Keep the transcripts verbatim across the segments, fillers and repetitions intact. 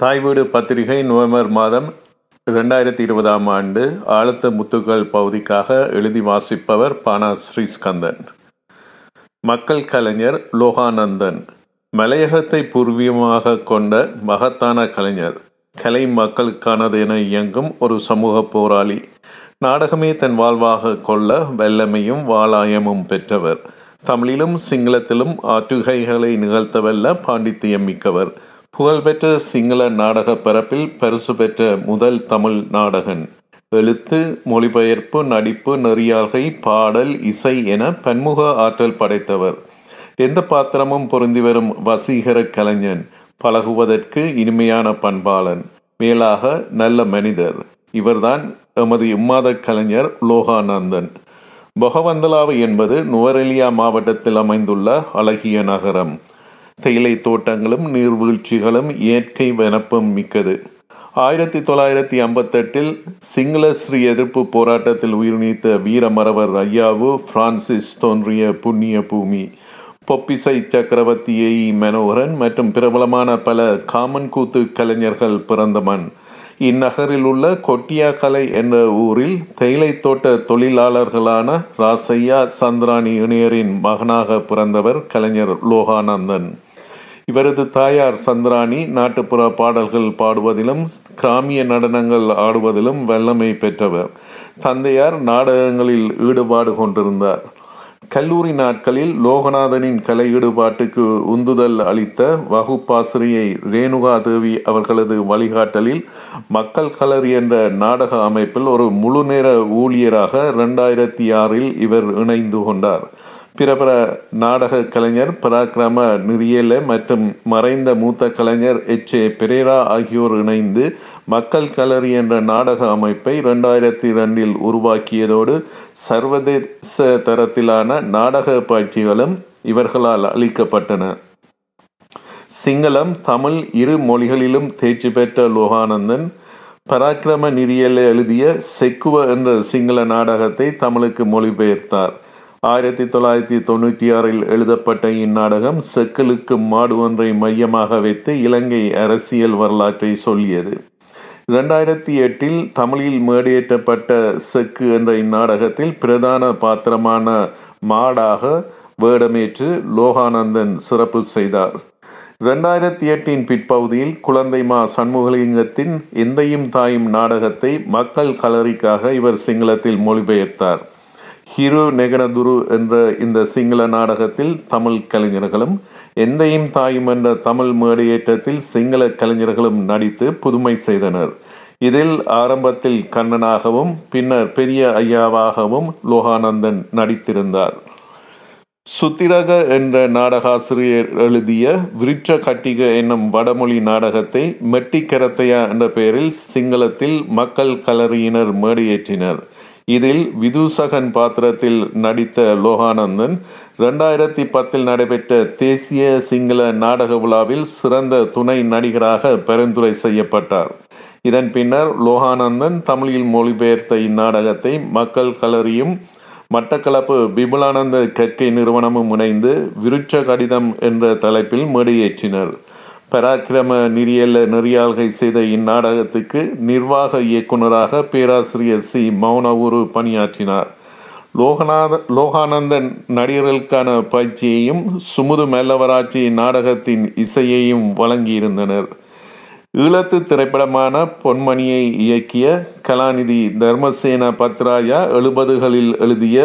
தாய் வீடு பத்திரிகை நவம்பர் மாதம் ரெண்டாயிரத்தி இருபதாம் ஆண்டு ஆழத்த முத்துக்கள் பகுதிக்காக எழுதி வாசிப்பவர் பானா ஸ்ரீஸ்கந்தன். மக்கள் கலைஞர் லோகாநந்தன் மலையகத்தை பூர்வீகமாக கொண்ட மகத்தான கலைஞர். கலை மக்களுக்கானது என இயங்கும் ஒரு சமூக போராளி. நாடகமே தன் வாழ்வாக கொள்ள வல்லமையும் வாளாயமும் பெற்றவர். தமிழிலும் சிங்களத்திலும் ஆற்றுகைகளை நிகழ்த்தவல்ல பாண்டித்தியம் மிக்கவர். புகழ்பெற்ற சிங்கள நாடக பரப்பில் பரிசு பெற்ற முதல் தமிழ் நாடகன். எழுத்து, மொழிபெயர்ப்பு, நடிப்பு, நெறியாழ்கை, பாடல், இசை என பன்முக ஆற்றல் படைத்தவர். எந்த பாத்திரமும் பொருந்தி வரும் வசீகர கலைஞன். பழகுவதற்கு இனிமையான பண்பாளன், மேலாக நல்ல மனிதர். இவர்தான் எமது இம்மாத கலைஞர் லோகானந்தன். பொகவந்தலாவு என்பது நுவரெலியா மாவட்டத்தில் அமைந்துள்ள அழகிய நகரம். தேயிலை தோட்டங்களும் நீர்வீழ்ச்சிகளும் இயற்கை வனப்பும் மிக்கது. ஆயிரத்தி தொள்ளாயிரத்தி ஐம்பத்தெட்டில் சிங்கள ஸ்ரீ எதிர்ப்பு போராட்டத்தில் உயிர் நீத்த வீரமறவர் ஐயாவு பிரான்சிஸ் தோன்றிய புண்ணிய பூமி. பொப்பிசை சக்கரவர்த்தி ஏ மனோகரன் மற்றும் பிரபலமான பல காமன் கூத்து கலைஞர்கள் பிறந்த மண். இந்நகரில் உள்ள கொட்டியாக்கலை என்ற ஊரில் தேயிலை தோட்ட தொழிலாளர்களான ராசையா சந்திராணி இணையரின் மகனாக பிறந்தவர் கலைஞர் லோகானந்தன். இவரது தாயார் சந்திராணி நாட்டுப்புற பாடல்கள் பாடுவதிலும் கிராமிய நடனங்கள் ஆடுவதிலும் வல்லமை பெற்றவர். தந்தையார் நாடகங்களில் ஈடுபாடு கொண்டிருந்தார். கல்லூரி நாட்களில் லோகநாதனின் கலை ஈடுபாட்டுக்கு உந்துதல் அளித்த வகுப்பாசிரியை ரேணுகா தேவி அவர்களது வழிகாட்டலில் மக்கள் கலரி என்ற நாடக அமைப்பில் ஒரு முழுநேர ஊழியராக ரெண்டாயிரத்தி ஆறில் இவர் இணைந்து கொண்டார். பிரபல நாடக கலைஞர் பராக்கிரம நிரியல மற்றும் மறைந்த மூத்த கலைஞர் எச் ஏ பெரேரா ஆகியோர் இணைந்து மக்கள் கலரி என்ற நாடக அமைப்பை ரெண்டாயிரத்தி இரண்டில் உருவாக்கியதோடு சர்வதேச தரத்திலான நாடக பயிற்சிகளும் இவர்களால் அளிக்கப்பட்டன. சிங்களம், தமிழ் இரு மொழிகளிலும் தேர்ச்சி பெற்ற லோகானந்தன் பராக்கிரம நிரியல எழுதிய செக்குவ என்ற சிங்கள நாடகத்தை தமிழுக்கு மொழிபெயர்த்தார். ஆயிரத்தி தொள்ளாயிரத்தி தொண்ணூற்றி ஆறில் எழுதப்பட்ட இந்நாடகம் செக்கிலுக்கு மாடு ஒன்றை மையமாக வைத்து இலங்கை அரசியல் வரலாற்றை சொல்லியது. இரண்டாயிரத்தி எட்டில் தமிழில் மேடையேற்றப்பட்ட செக்கு என்ற இந்நாடகத்தில் பிரதான பாத்திரமான மாடாக வேடமேற்று லோகானந்தன் சிறப்பு செய்தார். இரண்டாயிரத்தி எட்டின் பிற்பகுதியில் குழந்தைமா சண்முகலிங்கத்தின் எந்தையும் தாயும் நாடகத்தை மக்கள் கலரிக்காக இவர் சிங்களத்தில் மொழிபெயர்த்தார். ஹீரோ நெகனதுரு என்ற இந்த சிங்கள நாடகத்தில் தமிழ் கலைஞர்களும் எந்தையும் தாயும் என்ற தமிழ் மேடையேற்றத்தில் சிங்கள கலைஞர்களும் நடித்து புதுமை செய்தனர். இதில் ஆரம்பத்தில் கண்ணனாகவும் பின்னர் பெரிய ஐயாவாகவும் லோகானந்தன் நடித்திருந்தார். சுத்திரக என்ற நாடகாசிரியர் எழுதிய விருட்ச கட்டிக என்னும் வடமொழி நாடகத்தை மெட்டிக் என்ற பெயரில் சிங்களத்தில் மக்கள் கலரியினர் மேடையேற்றினர். இதில் விதுசகன் பாத்திரத்தில் நடித்த லோகானந்தன் ரெண்டாயிரத்தி பத்தில் நடைபெற்ற தேசிய சிங்கள நாடக விழாவில் சிறந்த துணை நடிகராக பரிந்துரை செய்யப்பட்டார். இதன் பின்னர் லோகானந்தன் தமிழில் மொழிபெயர்த்த இந்நாடகத்தை மக்கள் கலரியும் மட்டக்களப்பு விபுலானந்த கற்கை நிறுவனமும் இணைந்து விருட்ச கடிதம் என்ற தலைப்பில் மேடையேற்றினர். பராக்கிரம நிரியல்ல நெறியாள்கை செய்த இந்நாடகத்துக்கு நிர்வாக இயக்குநராக பேராசிரியர் சி மௌனவுரு பணியாற்றினார். லோகநாத லோகானந்தன் நடிகர்களுக்கான பயிற்சியையும் சுமுது மல்லவராட்சி நாடகத்தின் இசையையும் வழங்கியிருந்தனர். ஈழத்து திரைப்படமான பொன்மணியை இயக்கிய கலாநிதி தர்மசேன பத்ராயா எழுபதுகளில் எழுதிய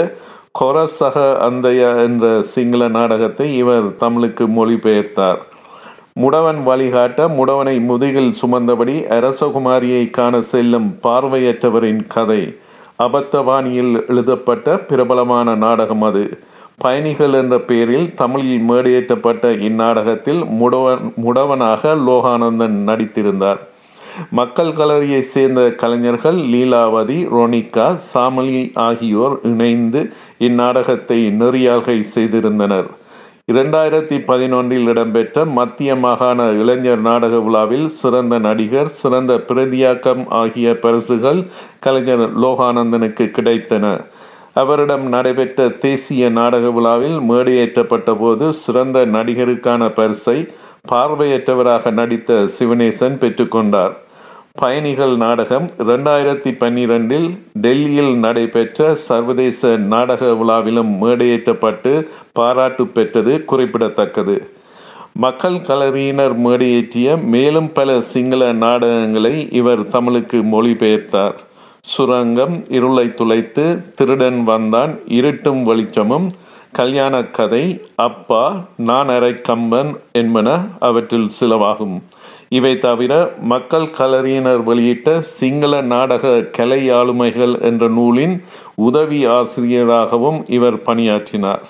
கொரச அந்தயா என்ற சிங்கள நாடகத்தை இவர் தமிழுக்கு மொழிபெயர்த்தார். முடவன் வழிகாட்ட முடவனை முதுகில் சுமந்தபடி அரசகுமாரியை காண செல்லும் பார்வையற்றவரின் கதை அபத்தபாணியில் எழுதப்பட்ட பிரபலமான நாடகம் அது. பயணிகள் என்ற பெயரில் தமிழில் மேடையேற்றப்பட்ட இந்நாடகத்தில் முடவன் முடவனாக லோகானந்தன் நடித்திருந்தார். மக்கள் கலரியை சேர்ந்த கலைஞர்கள் லீலாவதி, ரோனிகா, சாமலி ஆகியோர் இணைந்து இந்நாடகத்தை நெறியாழ்கை செய்திருந்தனர். இரண்டாயிரத்தி பதினொன்றில் இடம்பெற்ற மத்திய மாகாண இளைஞர் நாடக விழாவில் சிறந்த நடிகர், சிறந்த பிரதியாக்கம் ஆகிய பரிசுகள் கலைஞர் லோகானந்தனுக்கு கிடைத்தன. அவரிடம் நடைபெற்ற தேசிய நாடக விழாவில் மேடையேற்றப்பட்ட போது சிறந்த நடிகருக்கான பரிசை பார்வையற்றவராக நடித்த சிவனேசன் பெற்றுக்கொண்டார். பயணிகள் நாடகம் ரெண்டாயிரத்தி பன்னிரெண்டில் டெல்லியில் நடைபெற்ற சர்வதேச நாடக விழாவிலும் மேடையேற்றப்பட்டு பாராட்டு பெற்றது குறிப்பிடத்தக்கது. மக்கள் கலரியினர் மேடையேற்றிய மேலும் பல சிங்கள நாடகங்களை இவர் தமிழுக்கு மொழிபெயர்த்தார். சுரங்கம், இருளை துளைத்து, திருடன் வந்தான், இருட்டும் வளிச்சமும், கல்யாண கதை, அப்பா, நான் அரை கம்பன் என்பன அவற்றில் சிலவாகும். இவை தவிர மக்கள் கலரியினர் வெளியிட்ட சிங்கள நாடக கலையாளுமைகள் என்ற நூலின் உதவி ஆசிரியராகவும் இவர் பணியாற்றினார்.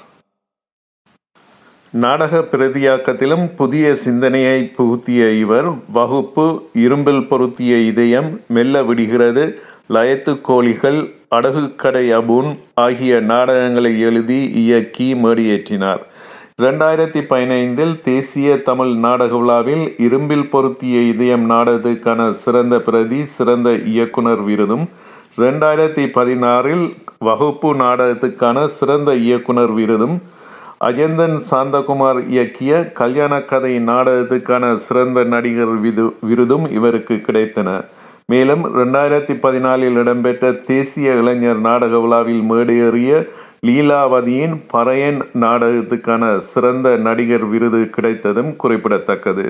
நாடக பிரதியாக்கத்திலும் புதிய சிந்தனையை புகுத்திய இவர் வகுப்பு, இரும்பில் பொருத்திய இதயம், மெல்ல விடுகிறது, லயத்துக்கோழிகள், அடகுக்கடை அபூன் ஆகிய நாடகங்களை எழுதி இயக்கி மேடியேற்றினார். இரண்டாயிரத்தி பதினைந்தில் தேசிய தமிழ் நாடக விழாவில் இரும்பில் பொருத்திய இதயம் நாடகத்துக்கான சிறந்த பிரதி சிறந்த இயக்குனர் விருதும், ரெண்டாயிரத்தி பதினாறில் வகுப்பு நாடகத்துக்கான சிறந்த இயக்குனர் விருதும், அஜந்தன் சாந்தகுமார் இயக்கிய கல்யாண கதை நாடகத்துக்கான சிறந்த நடிகர் விது விருதும் இவருக்கு கிடைத்தன. மேலும் ரெண்டாயிரத்தி பதினாலில் இடம்பெற்ற தேசிய இளைஞர் நாடக விழாவில் மேடையேறிய லீலாவதியின் பறையன் நாடகத்துக்கான சிறந்த நடிகர் விருது கிடைத்ததும் குறிப்பிடத்தக்கது.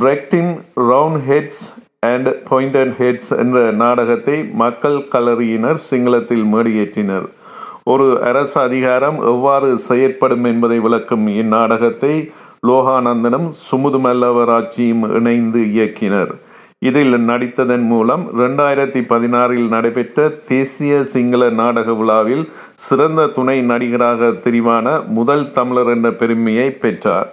பிரெக்ட்டின் round heads and pointed heads என்ற நாடகத்தை மக்கள் கலரியினர் சிங்களத்தில் மேடையேற்றினர். ஒரு அரசு அதிகாரம் எவ்வாறு செயற்படும் என்பதை விளக்கும் இந்நாடகத்தை லோகாநந்தனும் சுமுது மல்லவராட்சியும் இணைந்து இயக்கினர். இதில் நடித்ததன் மூலம் ரெண்டாயிரத்தி பதினாறில் நடைபெற்ற தேசிய சிங்கள நாடக விழாவில் சிறந்த துணை நடிகராக தெரிவான முதல் தமிழர் என்ற பெருமையை பெற்றார்.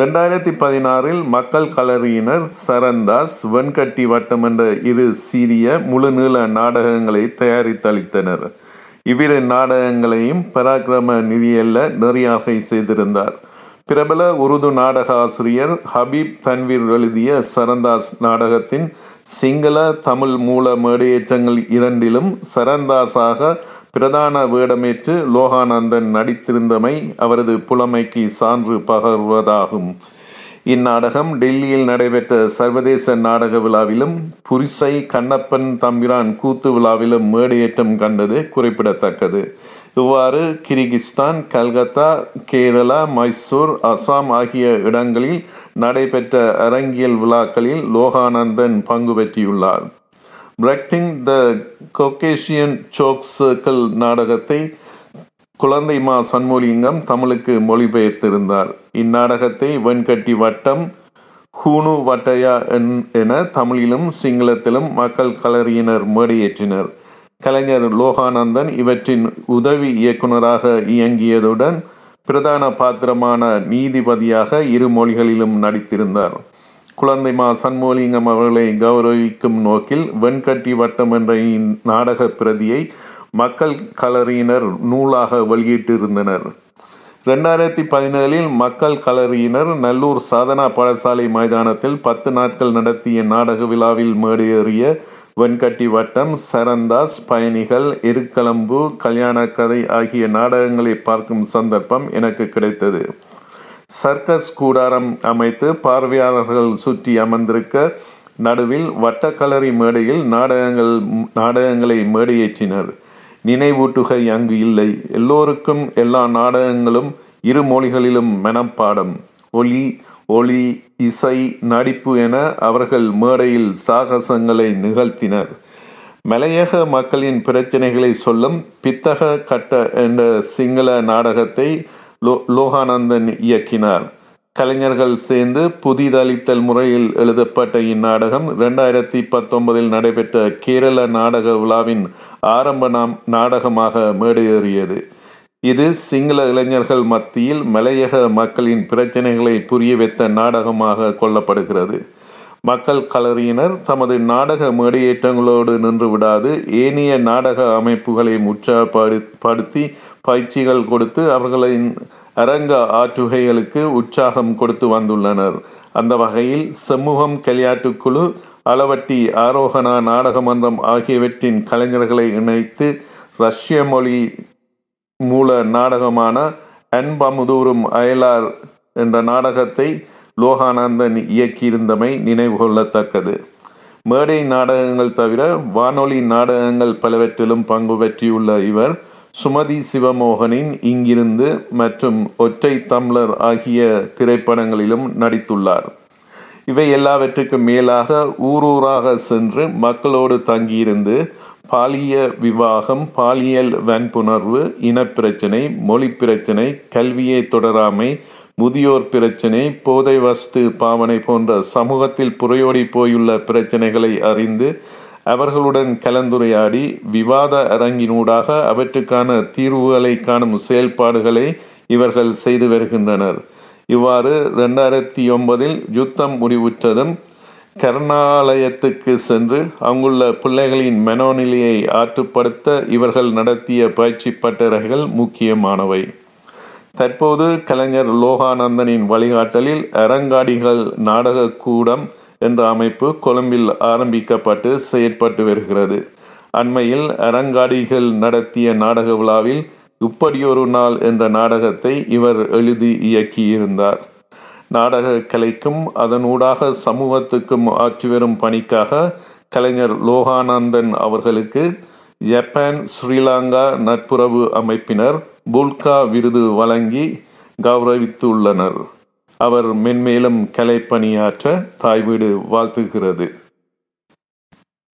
ரெண்டாயிரத்தி பதினாறில் மக்கள் கலரியினர் சரந்தாஸ், வெண்கட்டி வட்டம் என்ற இரு சீரிய முழுநீள நாடகங்களை தயாரித்தளித்தனர். இவ்விரு நாடகங்களையும் பராக்கிரம நிதியல்ல நெறியாகை செய்திருந்தார். பிரபல உருது நாடக ஆசிரியர் ஹபீப் தன்வீர் எழுதிய சரந்தாஸ் நாடகத்தின் சிங்கள தமிழ் மூல மேடையேற்றங்கள் இரண்டிலும் சரந்தாஸாக பிரதான வேடமேற்று லோகானந்தன் நடித்திருந்தமை அவரது புலமைக்கு சான்று பகர்வதாகும். இந்நாடகம் டெல்லியில் நடைபெற்ற சர்வதேச நாடக விழாவிலும் புரிசை, கண்ணப்பன், தம்பிரான் கூத்து விழாவிலும் மேடையேற்றம் கண்டது குறிப்பிடத்தக்கது. இவ்வாறு கிர்கிஸ்தான், கல்கத்தா, கேரளா, மைசூர், அசாம் ஆகிய இடங்களில் நடைபெற்ற அரங்கியல் விழாக்களில் லோகானந்தன் பங்கு பெற்றியுள்ளார். பிரெக்டிங் த கோகேஷியன் சோக் சர்க்கிள் நாடகத்தை குழந்தைமா சண்முகலிங்கம் தமிழுக்கு மொழிபெயர்த்திருந்தார். இந்நாடகத்தை வெண்கட்டி வட்டம், ஹூனு வட்டையா என தமிழிலும் சிங்களத்திலும் மக்கள் கலரியினர் மேடையேற்றினர். கலைஞர் லோகானந்தன் இவற்றின் உதவி இயக்குநராக இயங்கியதுடன் பிரதான பாத்திரமான நீதிபதியாக இரு மொழிகளிலும் நடித்திருந்தார். குழந்தைமா சண்முகலிங்கம் அவர்களை கௌரவிக்கும் நோக்கில் வெண்கட்டி வட்டம் என்ற நாடக பிரதியை மக்கள் கலரியினர் நூலாக வெளியிட்டிருந்தனர். ரெண்டாயிரத்தி பதினேழில் மக்கள் கலரியினர் நல்லூர் சாதனா பாடசாலை மைதானத்தில் பத்து நாட்கள் நடத்திய நாடக விழாவில் மேடையேறிய வெண்கட்டி வட்டம், சரந்தாஸ், பயணிகள், எருக்களம்பு, கல்யாண கதை ஆகிய நாடகங்களை பார்க்கும் சந்தர்ப்பம் எனக்கு கிடைத்தது. சர்க்கஸ் கூடாரம் அமைத்து பார்வையாளர்கள் சுற்றி அமர்ந்திருக்க நடுவில் வட்டக்கலரி மேடையில் நாடகங்கள் நாடகங்களை மேடையேற்றினர். நினைவூட்டுகை அங்கு இல்லை. எல்லோருக்கும் எல்லா நாடகங்களும் இரு மொழிகளிலும் மனப்பாடம். ஒலி, ஒளி, இசை, நடிப்பு என அவர்கள் மேடையில் சாகசங்களை நிகழ்த்தினர். மலையக மக்களின் பிரச்சனைகளை சொல்லும் பித்தக கட்ட என்ற சிங்கள நாடகத்தை லோ லோகானந்தன் இயக்கினார். கலைஞர்கள் சேர்ந்து புதிதளித்தல் முறையில் எழுதப்பட்ட இந்நாடகம் ரெண்டாயிரத்தி பத்தொன்பதில் நடைபெற்ற கேரள நாடக விழாவின் ஆரம்ப நாம் நாடகமாக மேடையேறியது. இது சிங்கள இளைஞர்கள் மத்தியில் மலையக மக்களின் பிரச்சனைகளை புரிய வைத்த நாடகமாக கொள்ளப்படுகிறது. மக்கள் கலரியினர் தமது நாடக மேடையேற்றங்களோடு நின்று விடாது ஏனைய நாடக அமைப்புகளை உற்சாகப்படுத்தி பயிற்சிகள் கொடுத்து அவர்களின் அரங்க ஆற்றுகைகளுக்கு உற்சாகம் கொடுத்து வந்துள்ளனர். அந்த வகையில் சமூகம், கலையாட்டுக்குழு, அளவட்டி, ஆரோகணா, நாடகமன்றம் ஆகியவற்றின் கலைஞர்களை இணைத்து ரஷ்ய மொழி மூல நாடகமான அன்பமுதூரும் அயலார் என்ற நாடகத்தை லோகாநந்தன் இயக்கியிருந்தமை நினைவு கொள்ளத்தக்கது. மேடை நாடகங்கள் தவிர வானொலி நாடகங்கள் பலவற்றிலும் பங்கு பற்றியுள்ள இவர் சுமதி சிவமோகனின் இங்கிருந்து மற்றும் ஒற்றை தம்ளர் ஆகிய திரைப்படங்களிலும் நடித்துள்ளார். இவை எல்லாவற்றுக்கும் மேலாக ஊரூராக சென்று மக்களோடு தங்கியிருந்து பாலிய விவாகம், பாலியல் வன்புணர்வு, இனப்பிரச்சனை, மொழி பிரச்சனை, கல்வியை தொடராமை, முதியோர் பிரச்சனை, போதை வஸ்து பாவனை போன்ற சமூகத்தில் புரையோடி போயுள்ள பிரச்சனைகளை அறிந்து அவர்களுடன் கலந்துரையாடி விவாத அரங்கினூடாக அவற்றுக்கான தீர்வுகளை காணும் செயல்பாடுகளை இவர்கள் செய்து வருகின்றனர். இவ்வாறு ரெண்டாயிரத்தி ஒன்பதில் யுத்தம் முடிவுற்றதும் கர்ணாலயத்துக்கு சென்று அங்குள்ள பிள்ளைகளின் மனோநிலையை ஆற்றுப்படுத்த இவர்கள் நடத்திய பயிற்சி பட்டறைகள் முக்கியமானவை. தற்போது கலைஞர் லோகாநந்தனின் வழிகாட்டலில் அரங்காடிகள் நாடக கூடம் என்ற அமைப்பு கொழும்பில் ஆரம்பிக்கப்பட்டு செயற்பட்டு வருகிறது. அண்மையில் அரங்காடிகள் நடத்திய நாடக விழாவில் இப்படியொரு நாள் என்ற நாடகத்தை இவர் எழுதி இயக்கியிருந்தார். நாடக கலைக்கும் அதனூடாக சமூகத்துக்கும் ஆற்றி வரும் பணிக்காக கலைஞர் லோகாநந்தன் அவர்களுக்கு ஜப்பான் ஸ்ரீலங்கா நட்புறவு அமைப்பினர் புல்கா விருது வழங்கி கௌரவித்துள்ளனர். அவர் மென்மேலும் கலைப்பணியாற்ற தாய்வீடு வாழ்த்துகிறது.